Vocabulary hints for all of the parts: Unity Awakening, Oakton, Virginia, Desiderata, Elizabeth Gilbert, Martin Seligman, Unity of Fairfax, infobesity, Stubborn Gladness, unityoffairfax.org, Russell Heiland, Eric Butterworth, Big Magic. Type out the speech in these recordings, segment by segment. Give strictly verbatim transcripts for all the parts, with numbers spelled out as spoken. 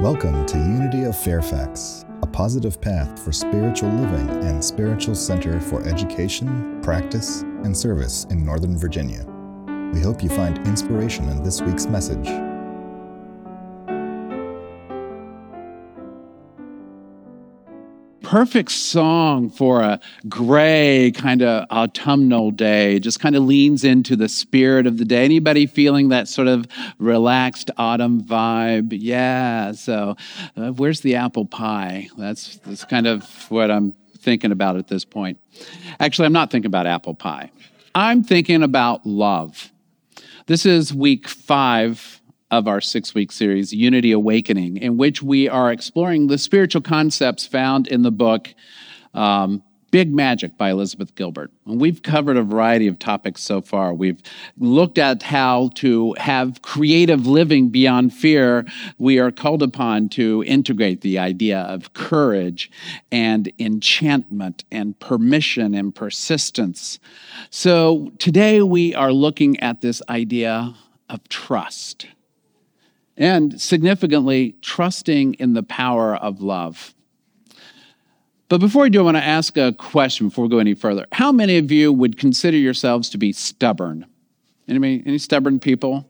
Welcome to Unity of Fairfax, a positive path for spiritual living and spiritual center for education, practice, and service in Northern Virginia. We hope you find inspiration in this week's message. Perfect song for a gray kind of autumnal day. Just kind of leans into the spirit of the day. Anybody feeling that sort of relaxed autumn vibe? Yeah. So uh, where's the apple pie? That's, that's kind of what I'm thinking about at this point. Actually, I'm not thinking about apple pie. I'm thinking about love. This is week five of our six-week series, Unity Awakening, in which we are exploring the spiritual concepts found in the book um, Big Magic by Elizabeth Gilbert. And we've covered a variety of topics so far. We've looked at how to have creative living beyond fear. We are called upon to integrate the idea of courage and enchantment and permission and persistence. So today we are looking at this idea of trust. And significantly, trusting in the power of love. But before I do, I want to ask a question before we go any further. How many of you would consider yourselves to be stubborn? Anybody, any stubborn people?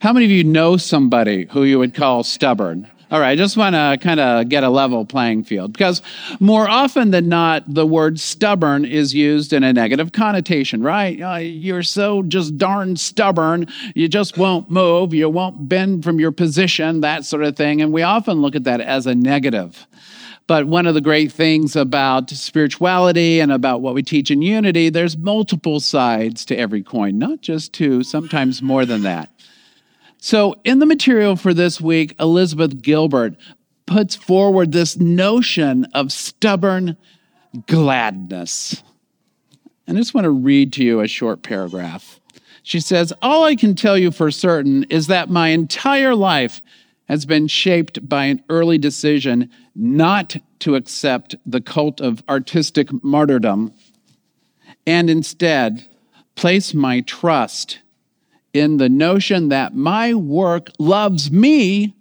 How many of you know somebody who you would call stubborn? All right, I just want to kind of get a level playing field, because more often than not, the word stubborn is used in a negative connotation, right? Uh, you're so just darn stubborn, you just won't move, you won't bend from your position, that sort of thing. And we often look at that as a negative. But one of the great things about spirituality and about what we teach in Unity, there's multiple sides to every coin, not just two, sometimes more than that. So in the material for this week, Elizabeth Gilbert puts forward this notion of stubborn gladness. And I just want to read to you a short paragraph. She says, "All I can tell you for certain is that my entire life has been shaped by an early decision not to accept the cult of artistic martyrdom and instead place my trust in the notion that my work loves me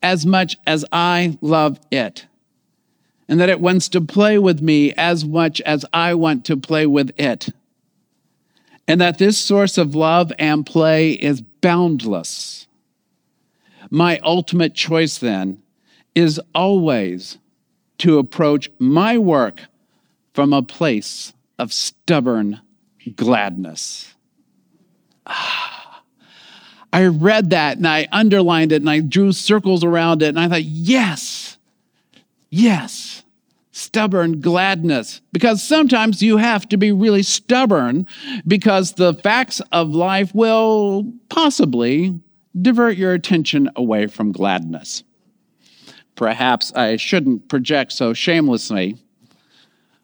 as much as I love it, and that it wants to play with me as much as I want to play with it, and that this source of love and play is boundless. My ultimate choice, then, is always to approach my work from a place of stubborn gladness." Ah. I read that and I underlined it and I drew circles around it and I thought, yes, yes, stubborn gladness. Because sometimes you have to be really stubborn because the facts of life will possibly divert your attention away from gladness. Perhaps I shouldn't project so shamelessly,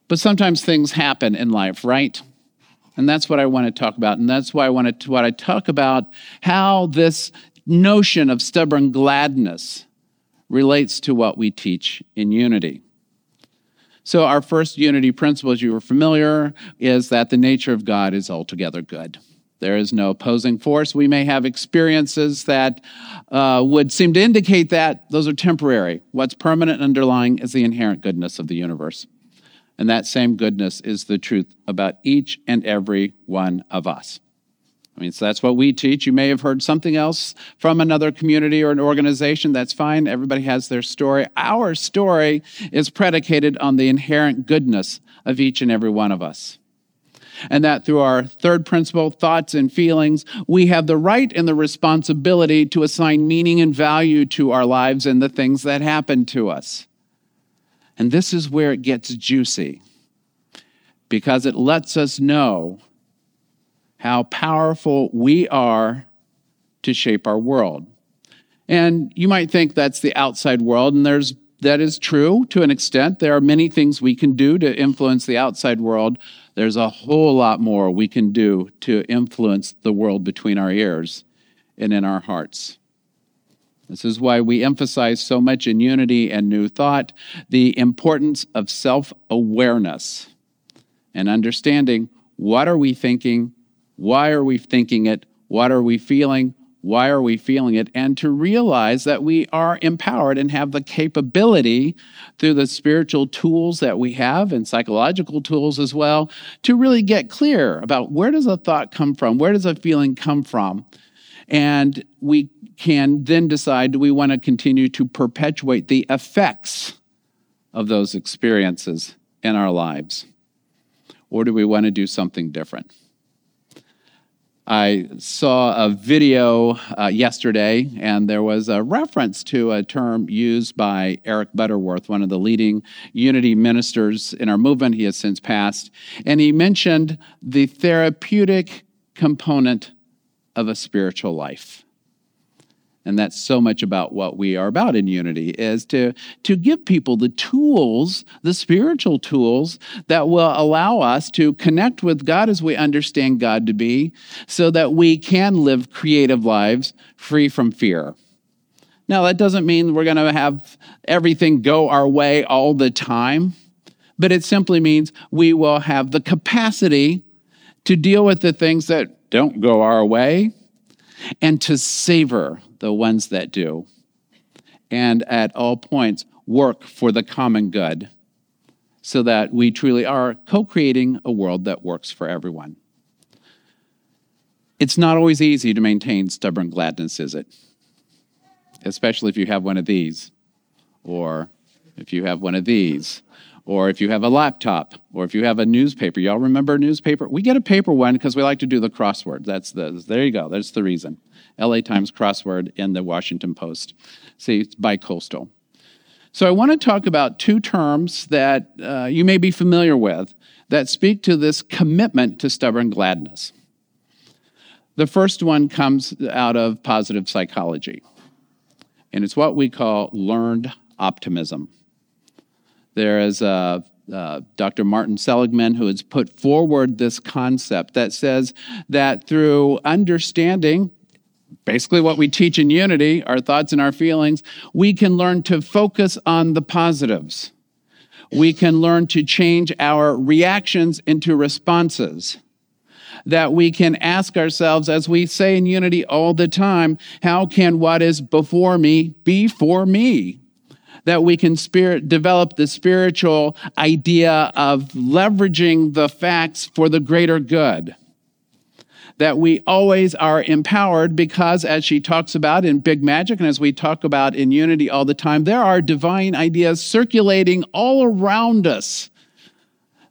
but sometimes things happen in life, right? And that's what I want to talk about. And that's why I want to, what I talk about, how this notion of stubborn gladness relates to what we teach in Unity. So our first Unity principle, as you were familiar, is that the nature of God is altogether good. There is no opposing force. We may have experiences that uh, would seem to indicate that. Those are temporary. What's permanent underlying is the inherent goodness of the universe. And that same goodness is the truth about each and every one of us. I mean, so that's what we teach. You may have heard something else from another community or an organization. That's fine. Everybody has their story. Our story is predicated on the inherent goodness of each and every one of us. And that through our third principle, thoughts and feelings, we have the right and the responsibility to assign meaning and value to our lives and the things that happen to us. And this is where it gets juicy, because it lets us know how powerful we are to shape our world. And you might think that's the outside world, and there's that is true to an extent. There are many things we can do to influence the outside world. There's a whole lot more we can do to influence the world between our ears and in our hearts. This is why we emphasize so much in Unity and New Thought the importance of self-awareness and understanding what are we thinking, why are we thinking it, what are we feeling, why are we feeling it, and to realize that we are empowered and have the capability through the spiritual tools that we have and psychological tools as well to really get clear about where does a thought come from, where does a feeling come from, and we can then decide, do we want to continue to perpetuate the effects of those experiences in our lives, or do we want to do something different? I saw a video uh, yesterday, and there was a reference to a term used by Eric Butterworth, one of the leading unity ministers in our movement. He has since passed. And he mentioned the therapeutic component of a spiritual life. And that's so much about what we are about in Unity, is to, to give people the tools, the spiritual tools, that will allow us to connect with God as we understand God to be, so that we can live creative lives free from fear. Now, that doesn't mean we're going to have everything go our way all the time, but it simply means we will have the capacity to deal with the things that don't go our way and to savor the ones that do, and at all points work for the common good, so that we truly are co-creating a world that works for everyone. It's not always easy to maintain stubborn gladness, is it? Especially if you have one of these, or if you have one of these, or if you have a laptop, or if you have a newspaper. Y'all remember a newspaper? We get a paper one because we like to do the crossword. That's the, there you go. That's the reason. L A Times crossword and the Washington Post. See, it's bi-coastal. So I want to talk about two terms that uh, you may be familiar with that speak to this commitment to stubborn gladness. The first one comes out of positive psychology, and it's what we call learned optimism. There is uh, uh, Doctor Martin Seligman, who has put forward this concept that says that through understanding basically what we teach in Unity, our thoughts and our feelings, we can learn to focus on the positives. We can learn to change our reactions into responses. That we can ask ourselves, as we say in Unity all the time, how can what is before me be for me? That we can spirit develop the spiritual idea of leveraging the facts for the greater good. That we always are empowered because, as she talks about in Big Magic and as we talk about in Unity all the time, there are divine ideas circulating all around us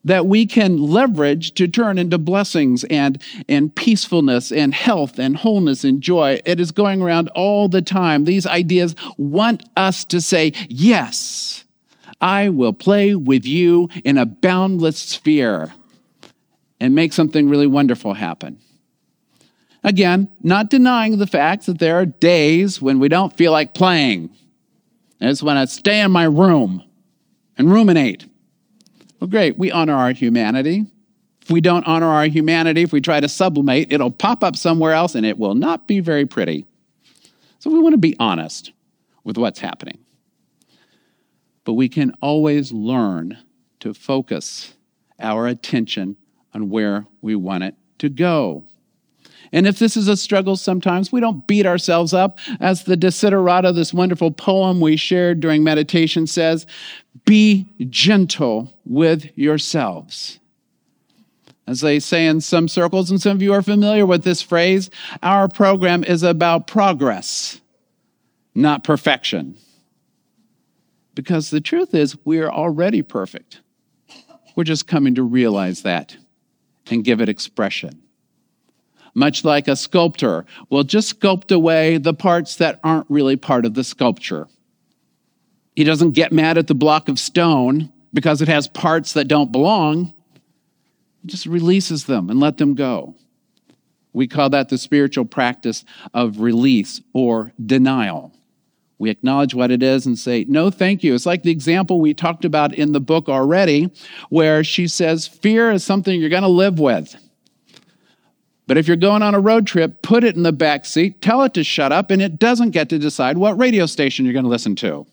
that we can leverage to turn into blessings and, and peacefulness and health and wholeness and joy. It is going around all the time. These ideas want us to say, yes, I will play with you in a boundless sphere and make something really wonderful happen. Again, not denying the fact that there are days when we don't feel like playing. I just want to stay in my room and ruminate. Well, great, we honor our humanity. If we don't honor our humanity, if we try to sublimate, it'll pop up somewhere else and it will not be very pretty. So we want to be honest with what's happening. But we can always learn to focus our attention on where we want it to go. And if this is a struggle sometimes, we don't beat ourselves up. As the Desiderata, this wonderful poem we shared during meditation, says, be gentle with yourselves. As they say in some circles, and some of you are familiar with this phrase, our program is about progress, not perfection. Because the truth is, we are already perfect. We're just coming to realize that and give it expression. Much like a sculptor will just sculpt away the parts that aren't really part of the sculpture. He doesn't get mad at the block of stone because it has parts that don't belong. He just releases them and let them go. We call that the spiritual practice of release or denial. We acknowledge what it is and say, no, thank you. It's like the example we talked about in the book already, where she says, fear is something you're going to live with. But if you're going on a road trip, put it in the back seat, tell it to shut up, and it doesn't get to decide what radio station you're going to listen to.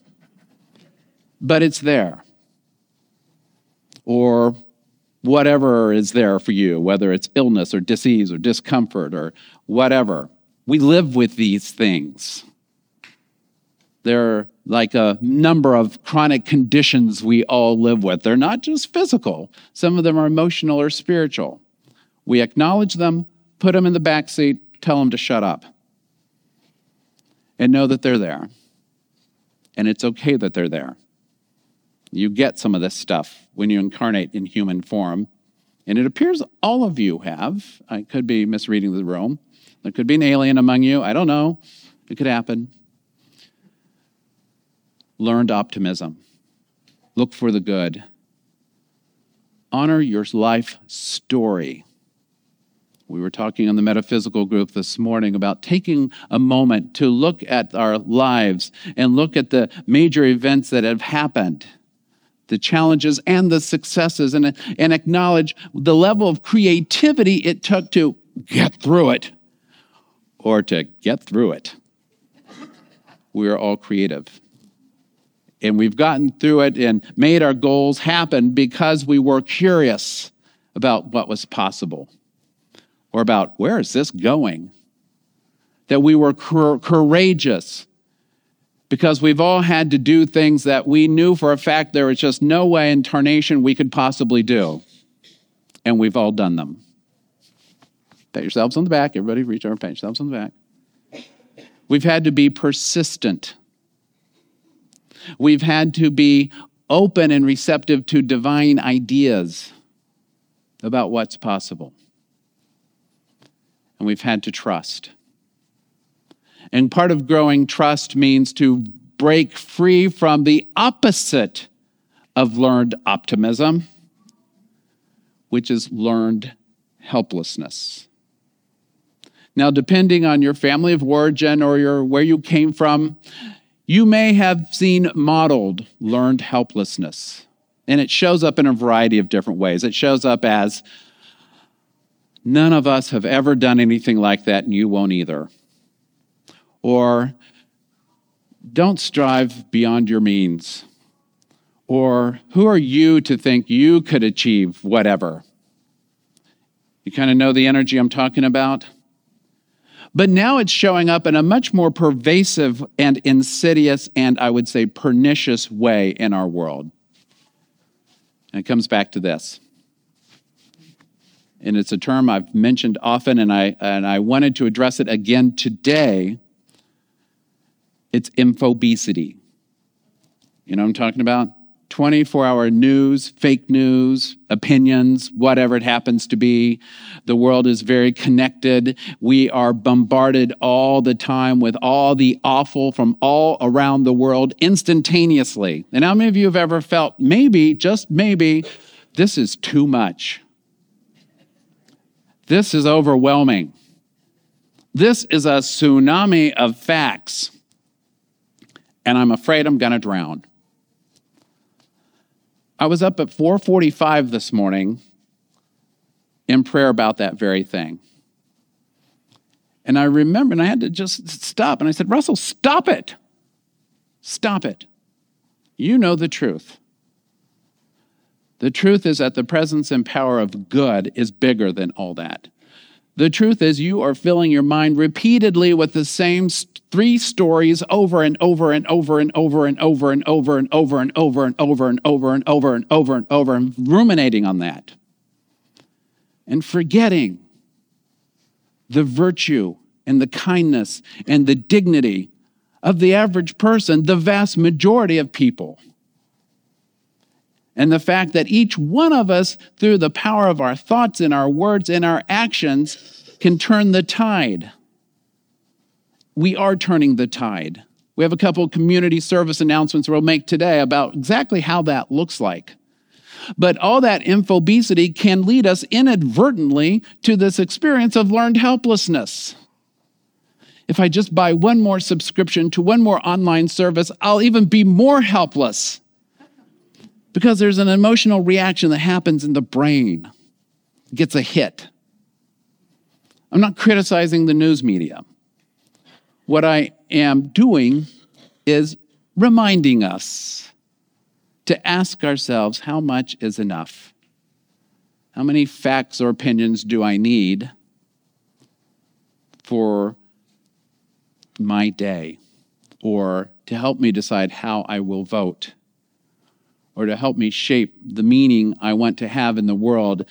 But it's there. Or whatever is there for you, whether it's illness or disease or discomfort or whatever. we live with these things. There are like a number of chronic conditions we all live with. They're not just physical. Some of them are emotional or spiritual. We acknowledge them, put them in the backseat, tell them to shut up. And know that they're there. And it's okay that they're there. You get some of this stuff when you incarnate in human form. And it appears all of you have. I could be misreading the room. There could be an alien among you. I don't know. It could happen. Learned optimism. Look for the good. Honor your life story. We were talking on the metaphysical group this morning about taking a moment to look at our lives and look at the major events that have happened, the challenges and the successes, and, and acknowledge the level of creativity it took to get through it or to get through it. We are all creative. And we've gotten through it and made our goals happen because we were curious about what was possible or about where is this going, that we were cor- courageous because we've all had to do things that we knew for a fact there was just no way in tarnation we could possibly do. And we've all done them. Pat yourselves on the back. Everybody reach over, pat yourselves on the back. We've had to be persistent. We've had to be open and receptive to divine ideas about what's possible. And we've had to trust. And part of growing trust means to break free from the opposite of learned optimism, which is learned helplessness. Now, depending on your family of origin or your where you came from, you may have seen modeled learned helplessness, and it shows up in a variety of different ways. It shows up as, none of us have ever done anything like that, and you won't either. Or, don't strive beyond your means. Or, who are you to think you could achieve whatever? You kind of know the energy I'm talking about? But now it's showing up in a much more pervasive and insidious and, I would say, pernicious way in our world. And it comes back to this. And it's a term I've mentioned often, and I and I wanted to address it again today. It's infobesity. You know what I'm talking about? twenty-four hour news, fake news, opinions, whatever it happens to be. The world is very connected. We are bombarded all the time with all the awful from all around the world instantaneously. And how many of you have ever felt, maybe, just maybe, this is too much? This is overwhelming. This is a tsunami of facts. And I'm afraid I'm going to drown. I was up at four forty-five this morning in prayer about that very thing. And I remember, and I had to just stop, and I said, Russell, stop it. Stop it. You know the truth. The truth is that the presence and power of good is bigger than all that. The truth is you are filling your mind repeatedly with the same three stories over and over and over and over and over and over and over and over and over and over and over and over and over and ruminating on that and forgetting the virtue and the kindness and the dignity of the average person, the vast majority of people. And the fact that each one of us, through the power of our thoughts and our words and our actions, can turn the tide. We are turning the tide. We have a couple of community service announcements we'll make today about exactly how that looks like. But all that infobesity can lead us inadvertently to this experience of learned helplessness. If I just buy one more subscription to one more online service, I'll even be more helpless. Because there's an emotional reaction that happens in the brain. It gets a hit. I'm not criticizing the news media. What I am doing is reminding us to ask ourselves, how much is enough? How many facts or opinions do I need for my day, or to help me decide how I will vote, or to help me shape the meaning I want to have in the world,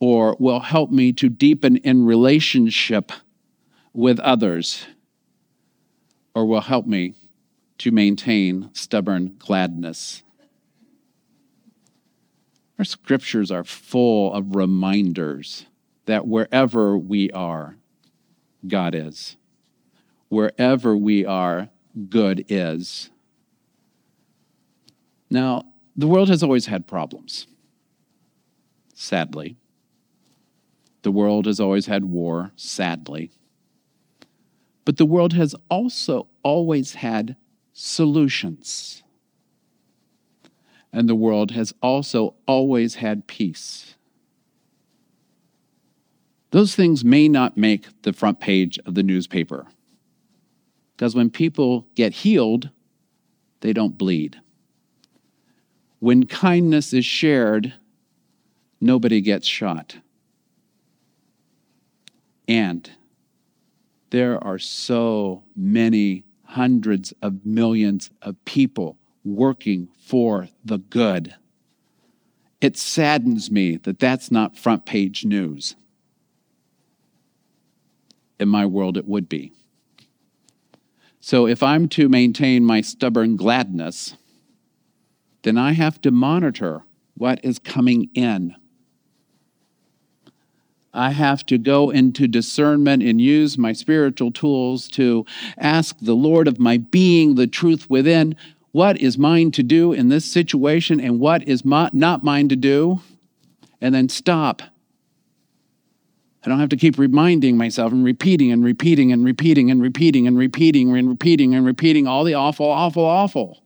or will help me to deepen in relationship with others, or will help me to maintain stubborn gladness. Our scriptures are full of reminders that wherever we are, God is. Wherever we are, good is. Now, the world has always had problems, sadly. The world has always had war, sadly. But the world has also always had solutions. And the world has also always had peace. Those things may not make the front page of the newspaper, because when people get healed, they don't bleed. When kindness is shared, nobody gets shot. And there are so many hundreds of millions of people working for the good. It saddens me that that's not front page news. In my world, it would be. So if I'm to maintain my stubborn gladness, then I have to monitor what is coming in. I have to go into discernment and use my spiritual tools to ask the Lord of my being, the truth within, what is mine to do in this situation and what is my, not mine to do, and then stop. I don't have to keep reminding myself and repeating and repeating and repeating and repeating and repeating and repeating and repeating all the awful, awful, awful.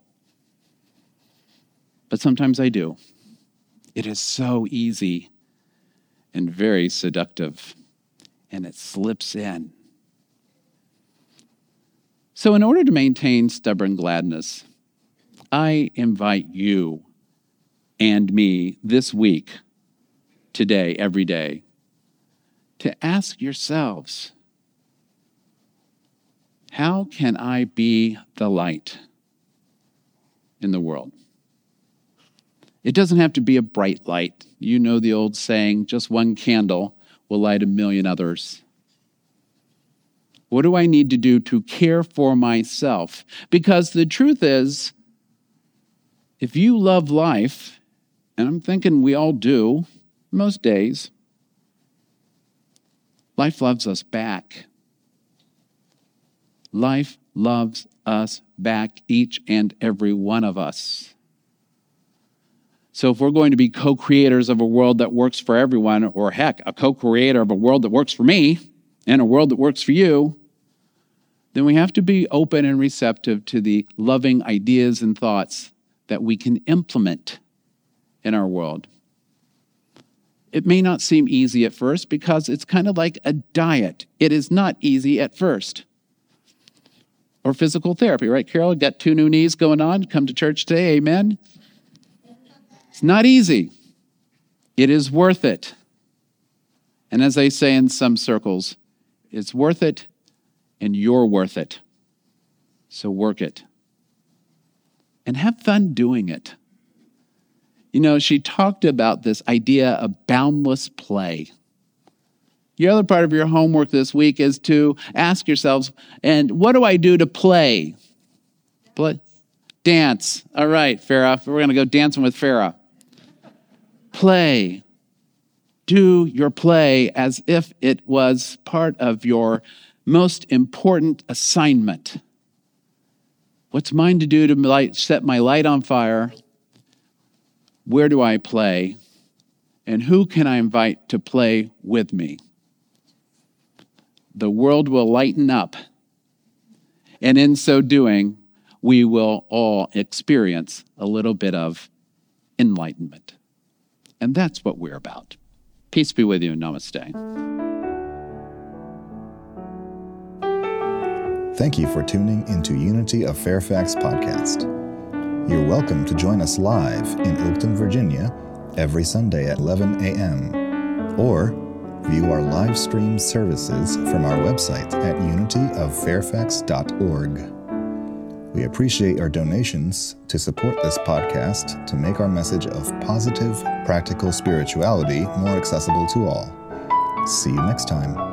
But sometimes I do. It is so easy and very seductive, and it slips in. So in order to maintain stubborn gladness, I invite you and me this week, today, every day, to ask yourselves, how can I be the light in the world? It doesn't have to be a bright light. You know the old saying, just one candle will light a million others. What do I need to do to care for myself? Because the truth is, if you love life, and I'm thinking we all do most days, life loves us back. Life loves us back, each and every one of us. So if we're going to be co-creators of a world that works for everyone, or heck, a co-creator of a world that works for me and a world that works for you, then we have to be open and receptive to the loving ideas and thoughts that we can implement in our world. It may not seem easy at first because it's kind of like a diet. It is not easy at first. Or physical therapy, right, Carol? Got two new knees going on. Come to church today. Amen. It's not easy. It is worth it. And as they say in some circles, it's worth it and you're worth it. So work it. And have fun doing it. You know, she talked about this idea of boundless play. The other part of your homework this week is to ask yourselves, and what do I do to play? Play. Dance. All right, Farah. We're going to go dancing with Farah. Play. Do your play as if it was part of your most important assignment. What's mine to do to light, set my light on fire? Where do I play? And who can I invite to play with me? The world will lighten up. And in so doing, we will all experience a little bit of enlightenment. And that's what we're about. Peace be with you. Namaste. Thank you for tuning into Unity of Fairfax podcast. You're welcome to join us live in Oakton, Virginia, every Sunday at eleven a.m. or view our live stream services from our website at unity of fairfax dot org. We appreciate your donations to support this podcast to make our message of positive, practical spirituality more accessible to all. See you next time.